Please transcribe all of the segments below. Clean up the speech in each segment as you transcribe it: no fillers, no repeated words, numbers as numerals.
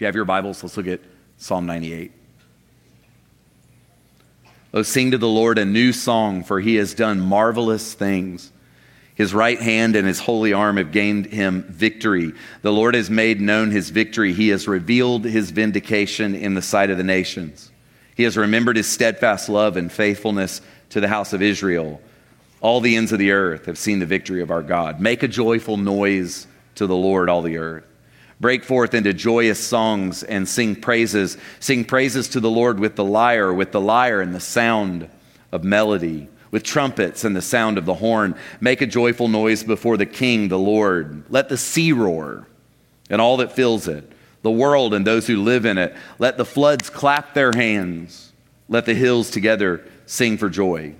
If you have your Bibles, let's look at Psalm 98. Oh, sing to the Lord a new song, for he has done marvelous things. His right hand and his holy arm have gained him victory. The Lord has made known his victory. He has revealed his vindication in the sight of the nations. He has remembered his steadfast love and faithfulness to the house of Israel. All the ends of the earth have seen the victory of our God. Make a joyful noise to the Lord, all the earth. Break forth into joyous songs and sing praises. Sing praises to the Lord with the lyre and the sound of melody, with trumpets and the sound of the horn. Make a joyful noise before the King, the Lord. Let the sea roar and all that fills it, the world and those who live in it. Let the floods clap their hands. Let the hills together sing for joy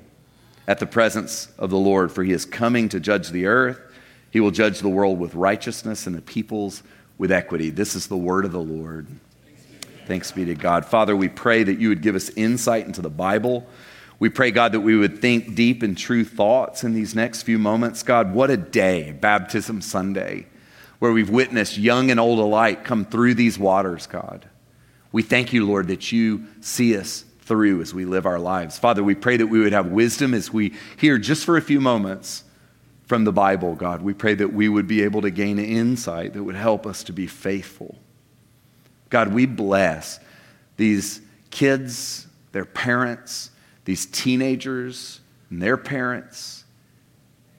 at the presence of the Lord, for he is coming to judge the earth. He will judge the world with righteousness and the peoples with equity. This is the word of the Lord. Thanks be to God. Father, we pray that you would give us insight into the Bible. We pray, God, that we would think deep and true thoughts in these next few moments. God, what a day, Baptism Sunday, where we've witnessed young and old alike come through these waters, God. We thank you, Lord, that you see us through as we live our lives. Father, we pray that we would have wisdom as we hear just for a few moments from the Bible, God. We pray that we would be able to gain insight that would help us to be faithful. God, we bless these kids, their parents, these teenagers and their parents,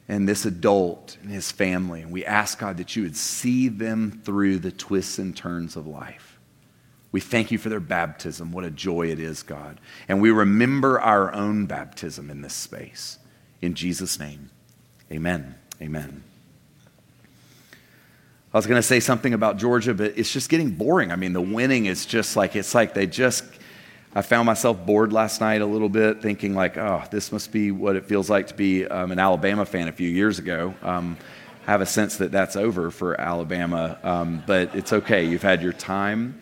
and this adult and his family. And we ask, God, that you would see them through the twists and turns of life. We thank you for their baptism. What a joy it is, God. And we remember our own baptism in this space. In Jesus' name. Amen. Amen. I was going to say something about Georgia, but it's just getting boring. I mean, the winning is just like, it's like they just, I found myself bored last night a little bit, thinking like, oh, this must be what it feels like to be an Alabama fan a few years ago. I have a sense that that's over for Alabama, but it's okay. You've had your time.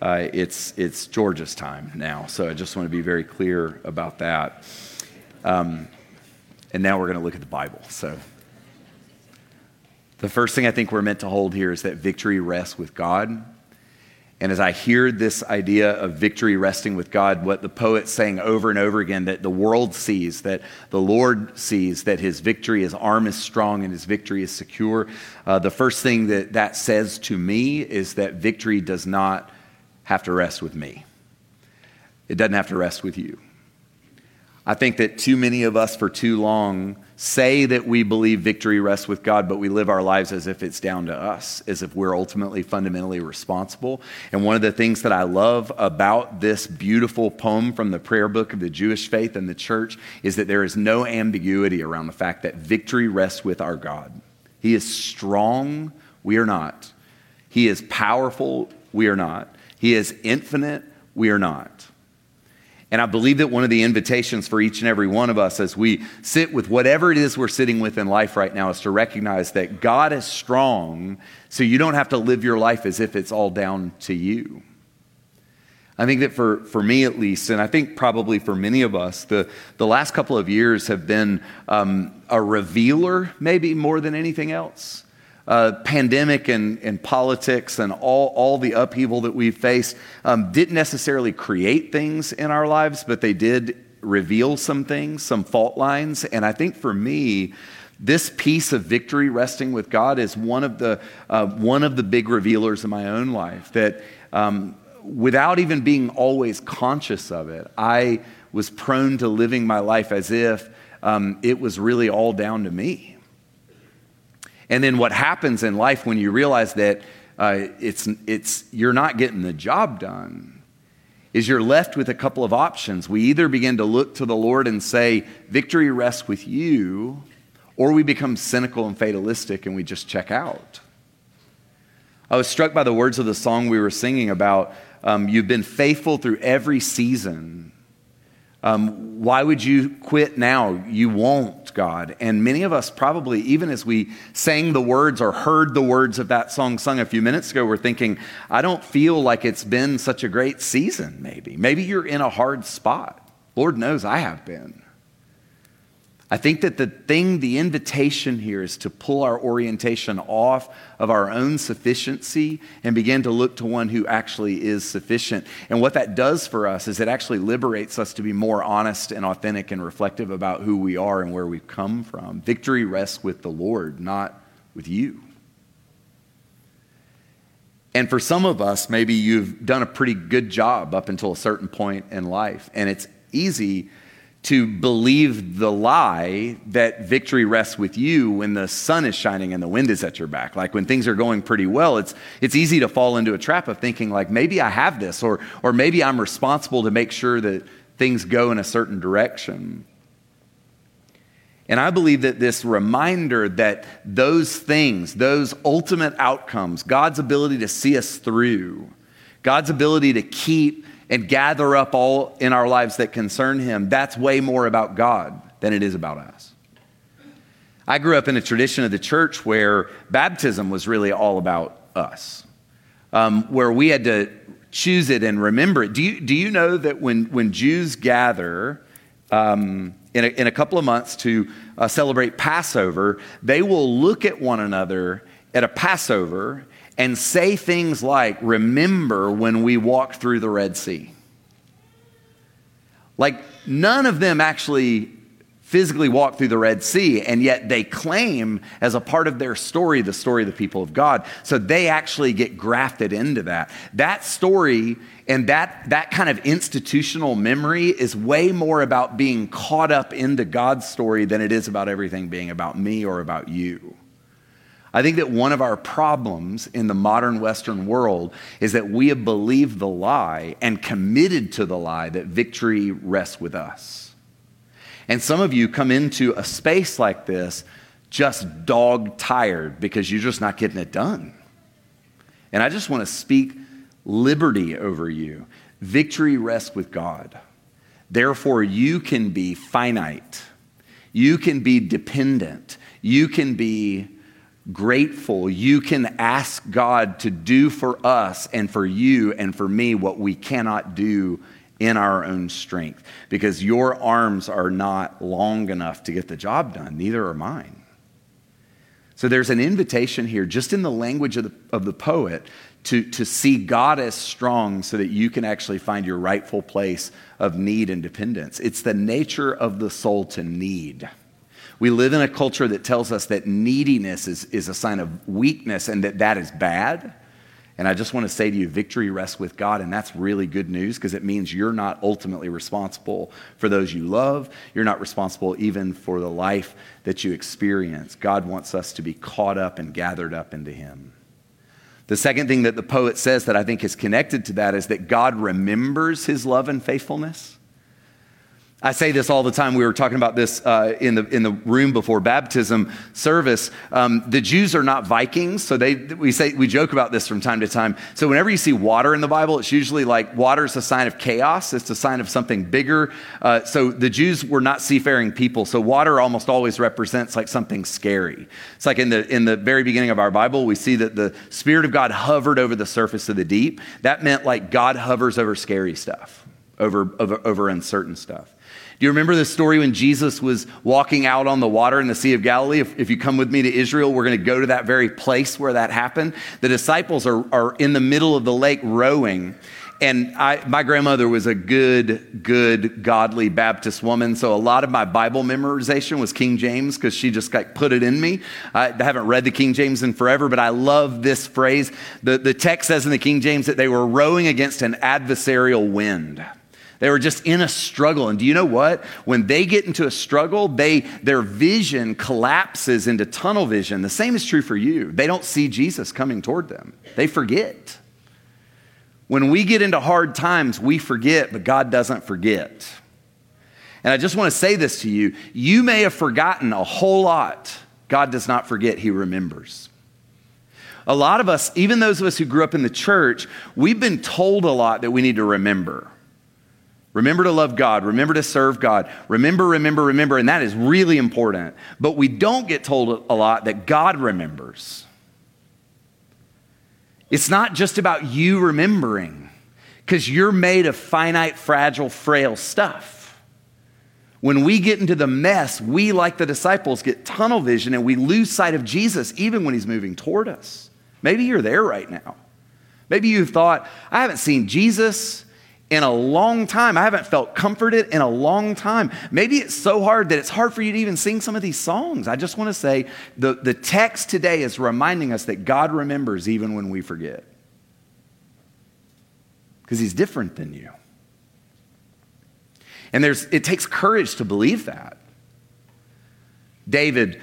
It's Georgia's time now. So I just want to be very clear about that. And now we're going to look at the Bible. So the first thing I think we're meant to hold here is that victory rests with God. And as I hear this idea of victory resting with God, what the poet's saying over and over again, that the world sees, that the Lord sees, that his victory, his arm is strong and his victory is secure. The first thing that says to me is that victory does not have to rest with me. It doesn't have to rest with you. I think that too many of us for too long say that we believe victory rests with God, but we live our lives as if it's down to us, as if we're ultimately fundamentally responsible. And one of the things that I love about this beautiful poem from the prayer book of the Jewish faith and the church is that there is no ambiguity around the fact that victory rests with our God. He is strong, we are not. He is powerful, we are not. He is infinite, we are not. And I believe that one of the invitations for each and every one of us as we sit with whatever it is we're sitting with in life right now is to recognize that God is strong, so you don't have to live your life as if it's all down to you. I think that for me at least, and I think probably for many of us, the last couple of years have been a revealer maybe more than anything else. Pandemic and politics and all the upheaval that we've faced didn't necessarily create things in our lives, but they did reveal some things, some fault lines. And I think for me, this piece of victory resting with God is one of the big revealers in my own life that without even being always conscious of it, I was prone to living my life as if it was really all down to me. And then what happens in life when you realize that you're not getting the job done is you're left with a couple of options. We either begin to look to the Lord and say, victory rests with you, or we become cynical and fatalistic and we just check out. I was struck by the words of the song we were singing about, you've been faithful through every season. Why would you quit now? You won't, God. And many of us probably, even as we sang the words or heard the words of that song sung a few minutes ago, were thinking, I don't feel like it's been such a great season, maybe. Maybe you're in a hard spot. Lord knows I have been. I think that the invitation here is to pull our orientation off of our own sufficiency and begin to look to one who actually is sufficient. And what that does for us is it actually liberates us to be more honest and authentic and reflective about who we are and where we've come from. Victory rests with the Lord, not with you. And for some of us, maybe you've done a pretty good job up until a certain point in life, and it's easy to believe the lie that victory rests with you when the sun is shining and the wind is at your back. Like when things are going pretty well, it's easy to fall into a trap of thinking like, maybe I have this, or maybe I'm responsible to make sure that things go in a certain direction. And I believe that this reminder that those things, those ultimate outcomes, God's ability to see us through, God's ability to keep and gather up all in our lives that concern him, that's way more about God than it is about us. I grew up in a tradition of the church where baptism was really all about us, where we had to choose it and remember it. Do you know that when Jews gather in a couple of months to celebrate Passover, they will look at one another at a Passover and say things like, remember when we walked through the Red Sea. Like, none of them actually physically walked through the Red Sea, and yet they claim as a part of their story of the people of God. So they actually get grafted into that. That story and that kind of institutional memory is way more about being caught up into God's story than it is about everything being about me or about you. I think that one of our problems in the modern Western world is that we have believed the lie and committed to the lie that victory rests with us. And some of you come into a space like this just dog-tired because you're just not getting it done. And I just want to speak liberty over you. Victory rests with God. Therefore, you can be finite. You can be dependent. You can be grateful. You can ask God to do for us and for you and for me what we cannot do in our own strength, because your arms are not long enough to get the job done. Neither are mine. So there's an invitation here, just in the language of the poet, to see God as strong so that you can actually find your rightful place of need and dependence. It's the nature of the soul to need. We live in a culture that tells us that neediness is a sign of weakness and that is bad. And I just want to say to you, victory rests with God, and that's really good news because it means you're not ultimately responsible for those you love. You're not responsible even for the life that you experience. God wants us to be caught up and gathered up into him. The second thing that the poet says that I think is connected to that is that God remembers his love and faithfulness. I say this all the time. We were talking about this in the room before baptism service. The Jews are not Vikings, so we joke about this from time to time. So whenever you see water in the Bible, it's usually like water's a sign of chaos. It's a sign of something bigger. So the Jews were not seafaring people. So water almost always represents like something scary. It's like in the very beginning of our Bible, we see that the Spirit of God hovered over the surface of the deep. That meant like God hovers over scary stuff, over uncertain stuff. Do you remember the story when Jesus was walking out on the water in the Sea of Galilee? If you come with me to Israel, we're going to go to that very place where that happened. The disciples are in the middle of the lake rowing. And my grandmother was a good, godly Baptist woman. So a lot of my Bible memorization was King James because she just like put it in me. I haven't read the King James in forever, but I love this phrase. The text says in the King James that they were rowing against an adversarial wind. They were just in a struggle. And do you know what? When they get into a struggle, their vision collapses into tunnel vision. The same is true for you. They don't see Jesus coming toward them. They forget. When we get into hard times, we forget, but God doesn't forget. And I just want to say this to you. You may have forgotten a whole lot. God does not forget. He remembers. A lot of us, even those of us who grew up in the church, we've been told a lot that we need to remember. Remember to love God. Remember to serve God. Remember. And that is really important. But we don't get told a lot that God remembers. It's not just about you remembering, because you're made of finite, fragile, frail stuff. When we get into the mess, we, like the disciples, get tunnel vision and we lose sight of Jesus even when he's moving toward us. Maybe you're there right now. Maybe you thought, I haven't seen Jesus in a long time. I haven't felt comforted in a long time. Maybe it's so hard that it's hard for you to even sing some of these songs. I just want to say the text today is reminding us that God remembers even when we forget. Because he's different than you. And it takes courage to believe that. David,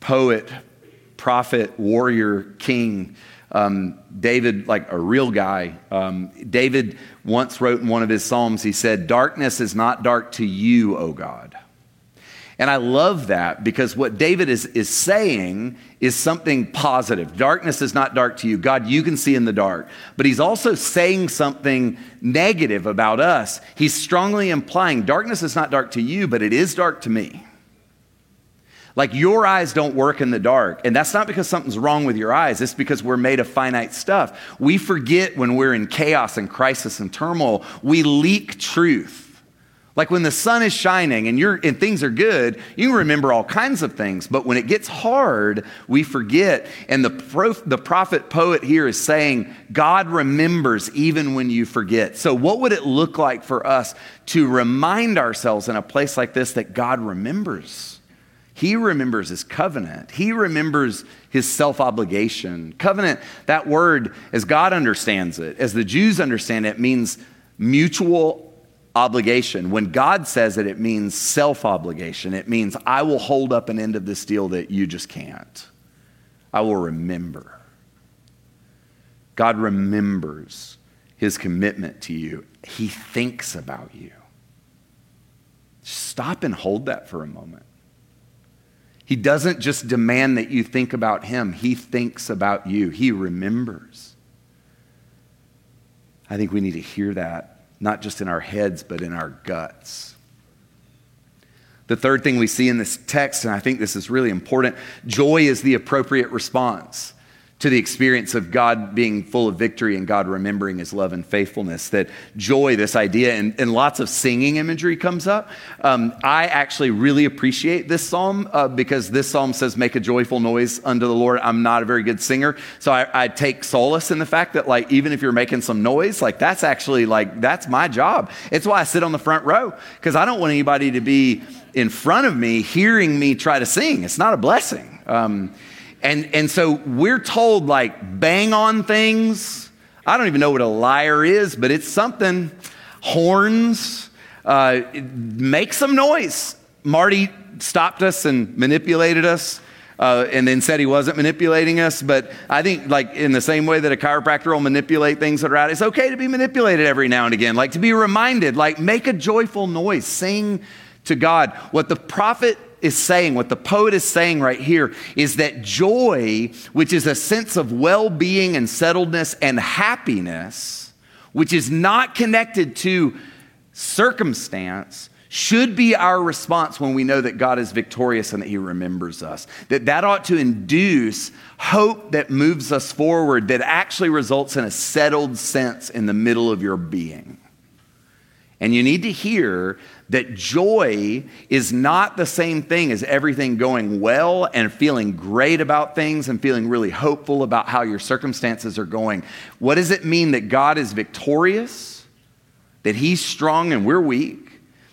poet, prophet, warrior, king, David, like a real guy, David once wrote in one of his Psalms, he said, "Darkness is not dark to you, O God." And I love that because what David is saying is something positive. Darkness is not dark to you. God, you can see in the dark. But he's also saying something negative about us. He's strongly implying darkness is not dark to you, but it is dark to me. Like your eyes don't work in the dark. And that's not because something's wrong with your eyes. It's because we're made of finite stuff. We forget when we're in chaos and crisis and turmoil. We leak truth. Like when the sun is shining and things are good, you can remember all kinds of things. But when it gets hard, we forget. And the prophet poet here is saying, God remembers even when you forget. So what would it look like for us to remind ourselves in a place like this that God remembers? He remembers his covenant. He remembers his self-obligation. Covenant, that word, as God understands it, as the Jews understand it, means mutual obligation. When God says it means self-obligation. It means I will hold up an end of this deal that you just can't. I will remember. God remembers his commitment to you. He thinks about you. Stop and hold that for a moment. He doesn't just demand that you think about him. He thinks about you. He remembers. I think we need to hear that. Not just in our heads, but in our guts. The third thing we see in this text, and I think this is really important, joy is the appropriate response to the experience of God being full of victory and God remembering his love and faithfulness. That joy, this idea, and lots of singing imagery comes up. I actually really appreciate this psalm because this psalm says, make a joyful noise unto the Lord. I'm not a very good singer. So I take solace in the fact that like, even if you're making some noise, like that's actually like, that's my job. It's why I sit on the front row because I don't want anybody to be in front of me hearing me try to sing. It's not a blessing. And so we're told like bang on things. I don't even know what a lyre is, but it's something. Horns, make some noise. Marty stopped us and manipulated us and then said he wasn't manipulating us. But I think like in the same way that a chiropractor will manipulate things that are out, it's okay to be manipulated every now and again. Like to be reminded, like make a joyful noise, sing to God. What the prophet is saying, what the poet is saying right here is that joy, which is a sense of well-being and settledness and happiness, which is not connected to circumstance, should be our response when we know that God is victorious and that he remembers us. That ought to induce hope that moves us forward, that actually results in a settled sense in the middle of your being. And you need to hear that joy is not the same thing as everything going well and feeling great about things and feeling really hopeful about how your circumstances are going. What does it mean that God is victorious, that he's strong and we're weak,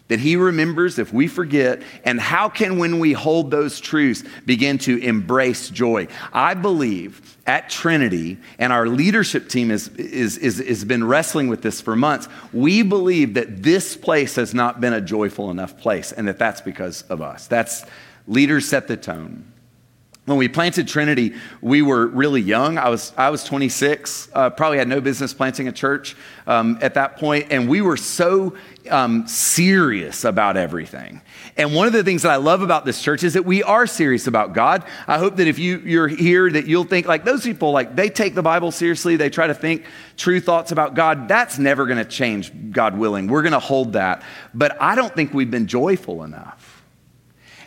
that he remembers if we forget, and how can, when we hold those truths, begin to embrace joy? I believe at Trinity, and our leadership team has been wrestling with this for months, we believe that this place has not been a joyful enough place, and that's because of us. Leaders set the tone. When we planted Trinity, we were really young. I was 26, probably had no business planting a church at that point, and we were so serious about everything. And one of the things that I love about this church is that we are serious about God. I hope that if you're here, that you'll think like those people, like they take the Bible seriously. They try to think true thoughts about God. That's never going to change, God willing. We're going to hold that. But I don't think we've been joyful enough.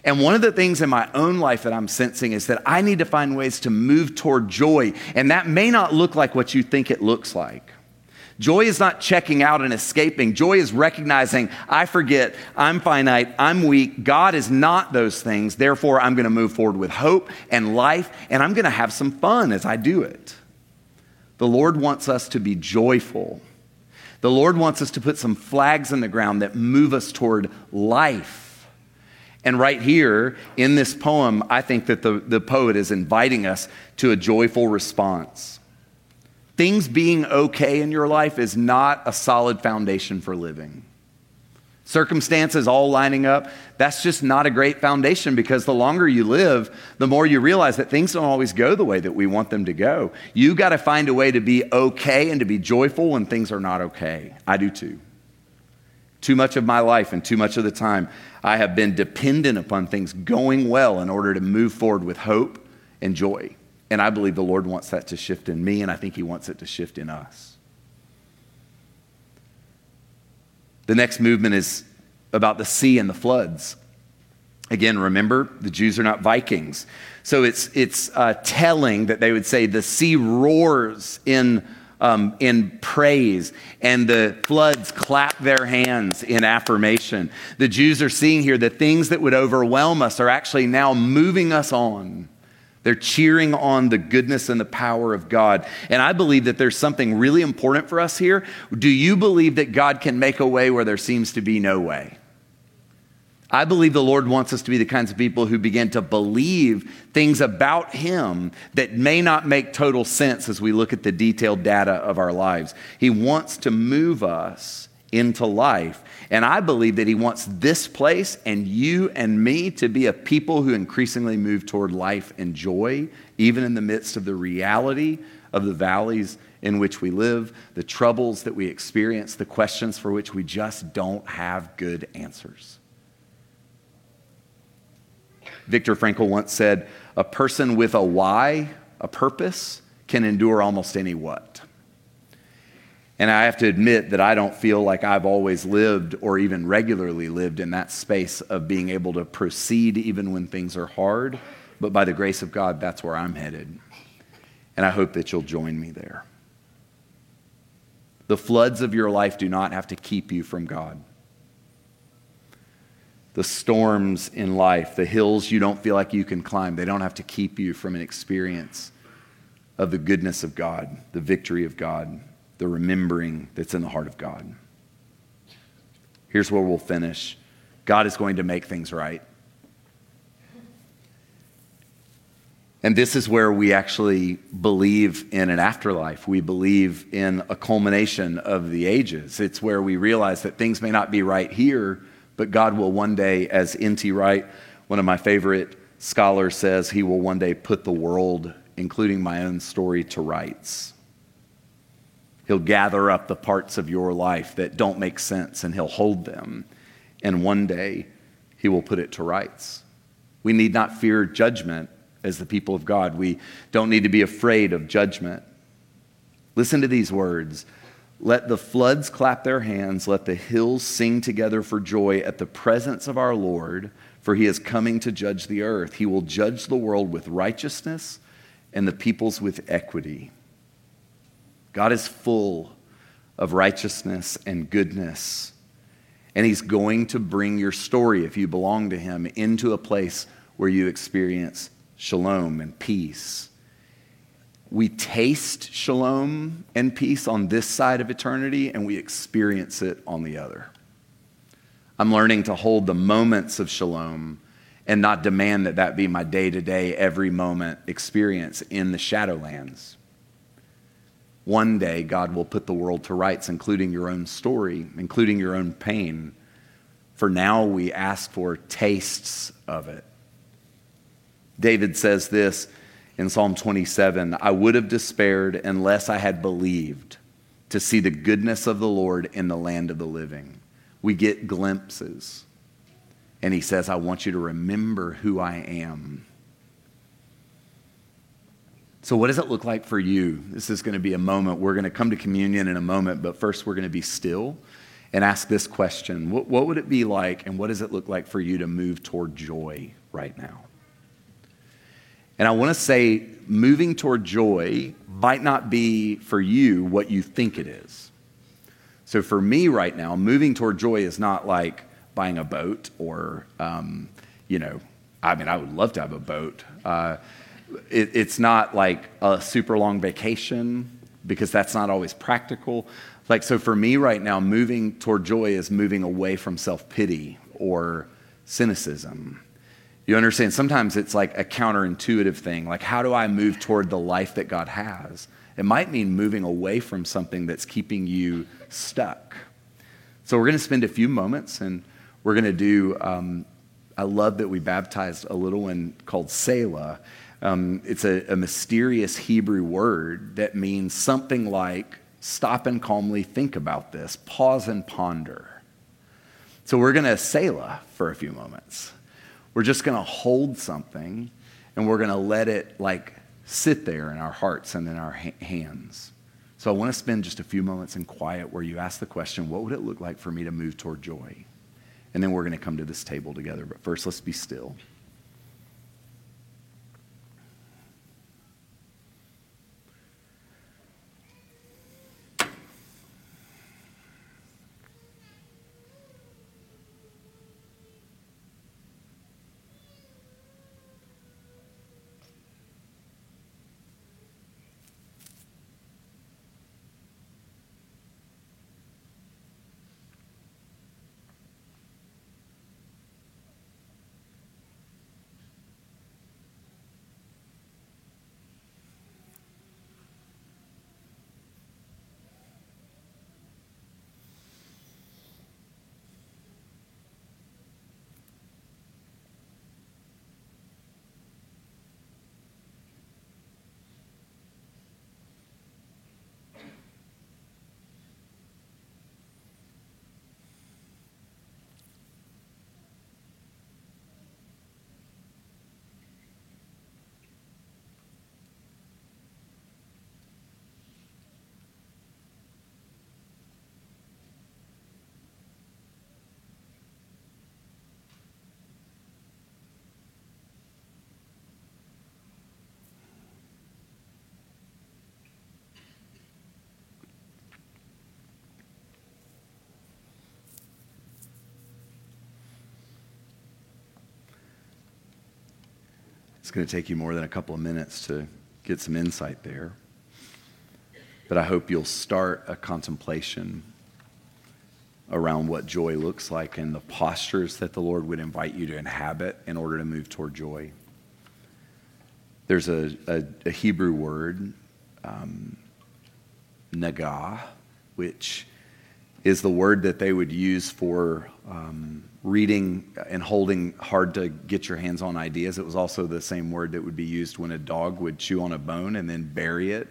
And one of the things in my own life that I'm sensing is that I need to find ways to move toward joy. And that may not look like what you think it looks like. Joy is not checking out and escaping. Joy is recognizing, I forget, I'm finite, I'm weak. God is not those things. Therefore, I'm going to move forward with hope and life, and I'm going to have some fun as I do it. The Lord wants us to be joyful. The Lord wants us to put some flags in the ground that move us toward life. And right here in this poem, I think that the poet is inviting us to a joyful response. Things being okay in your life is not a solid foundation for living. Circumstances all lining up, that's just not a great foundation, because the longer you live, the more you realize that things don't always go the way that we want them to go. You got to find a way to be okay and to be joyful when things are not okay. I do too. Too much of my life and too much of the time, I have been dependent upon things going well in order to move forward with hope and joy. And I believe the Lord wants that to shift in me, and I think he wants it to shift in us. The next movement is about the sea and the floods. Again, remember, the Jews are not Vikings. So it's telling that they would say the sea roars in praise, and the floods clap their hands in affirmation. The Jews are seeing here the things that would overwhelm us are actually now moving us on. They're cheering on the goodness and the power of God. And I believe that there's something really important for us here. Do you believe that God can make a way where there seems to be no way? I believe the Lord wants us to be the kinds of people who begin to believe things about him that may not make total sense as we look at the detailed data of our lives. He wants to move us into life. And I believe that he wants this place and you and me to be a people who increasingly move toward life and joy, even in the midst of the reality of the valleys in which we live, the troubles that we experience, the questions for which we just don't have good answers. Viktor Frankl once said, a person with a why, a purpose, can endure almost any what. And I have to admit that I don't feel like I've always lived or even regularly lived in that space of being able to proceed even when things are hard. But by the grace of God, that's where I'm headed. And I hope that you'll join me there. The floods of your life do not have to keep you from God. The storms in life, the hills you don't feel like you can climb, they don't have to keep you from an experience of the goodness of God, the victory of God, the remembering that's in the heart of God. Here's where we'll finish. God is going to make things right. And this is where we actually believe in an afterlife. We believe in a culmination of the ages. It's where we realize that things may not be right here, but God will one day, as N.T. Wright, one of my favorite scholars, says, he will one day put the world, including my own story, to rights. He'll gather up the parts of your life that don't make sense, and he'll hold them. And one day, he will put it to rights. We need not fear judgment as the people of God. We don't need to be afraid of judgment. Listen to these words. Let the floods clap their hands. Let the hills sing together for joy at the presence of our Lord, for he is coming to judge the earth. He will judge the world with righteousness and the peoples with equity. God is full of righteousness and goodness, and he's going to bring your story, if you belong to him, into a place where you experience shalom and peace. We taste shalom and peace on this side of eternity, and we experience it on the other. I'm learning to hold the moments of shalom and not demand that that be my day-to-day, every moment experience in the shadowlands. One day, God will put the world to rights, including your own story, including your own pain. For now, we ask for tastes of it. David says this, in Psalm 27, I would have despaired unless I had believed to see the goodness of the Lord in the land of the living. We get glimpses. And he says, I want you to remember who I am. So what does it look like for you? This is going to be a moment. We're going to come to communion in a moment, but first we're going to be still and ask this question. What would it be like, and what does it look like for you to move toward joy right now? And I want to say, moving toward joy might not be for you what you think it is. So for me right now, moving toward joy is not like buying a boat or, I mean, I would love to have a boat. It's not like a super long vacation, because that's not always practical. Like, so for me right now, moving toward joy is moving away from self-pity or cynicism. You understand? Sometimes it's like a counterintuitive thing. Like, how do I move toward the life that God has? It might mean moving away from something that's keeping you stuck. So we're going to spend a few moments, and we're going to do, I love that we baptized a little one called Selah. It's a mysterious Hebrew word that means something like stop and calmly think about this, pause and ponder. So we're going to Selah for a few moments. We're just going to hold something, and we're going to let it like sit there in our hearts and in our hands. So I want to spend just a few moments in quiet where you ask the question, what would it look like for me to move toward joy? And then we're going to come to this table together. But first, let's be still. It's going to take you more than a couple of minutes to get some insight there. But I hope you'll start a contemplation around what joy looks like and the postures that the Lord would invite you to inhabit in order to move toward joy. There's a Hebrew word, nagah, which is the word that they would use for reading and holding hard to get your hands on ideas. It was also the same word that would be used when a dog would chew on a bone and then bury it,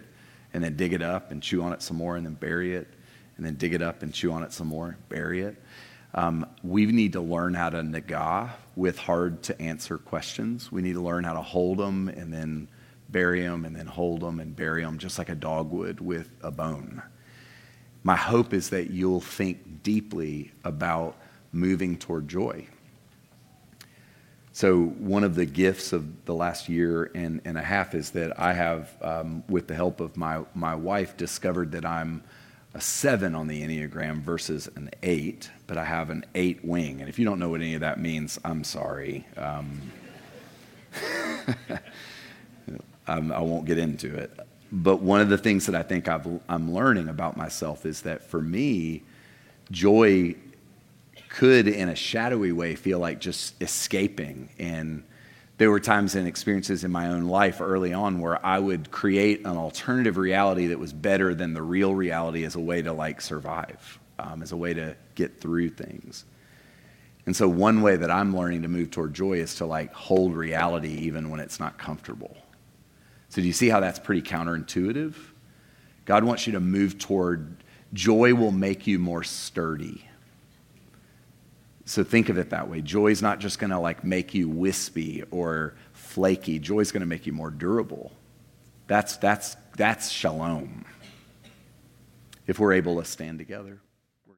and then dig it up and chew on it some more, and then bury it, and then dig it up and chew on it some more, bury it. We need to learn how to nagah with hard to answer questions. We need to learn how to hold them and then bury them and then hold them and bury them, just like a dog would with a bone. My hope is that you'll think deeply about moving toward joy. So one of the gifts of the last year and a half is that I have, with the help of my wife, discovered that I'm a 7 on the Enneagram versus an 8, but I have an 8 wing. And if you don't know what any of that means, I'm sorry. I won't get into it. But one of the things that I think I'm learning about myself is that for me, joy could, in a shadowy way, feel like just escaping. And there were times and experiences in my own life early on where I would create an alternative reality that was better than the real reality as a way to like survive, as a way to get through things. And so one way that I'm learning to move toward joy is to like hold reality even when it's not comfortable. So do you see how that's pretty counterintuitive? God wants you to move toward joy. Will make you more sturdy. So think of it that way. Joy is not just going to like make you wispy or flaky. Joy is going to make you more durable. That's shalom. If we're able to stand together.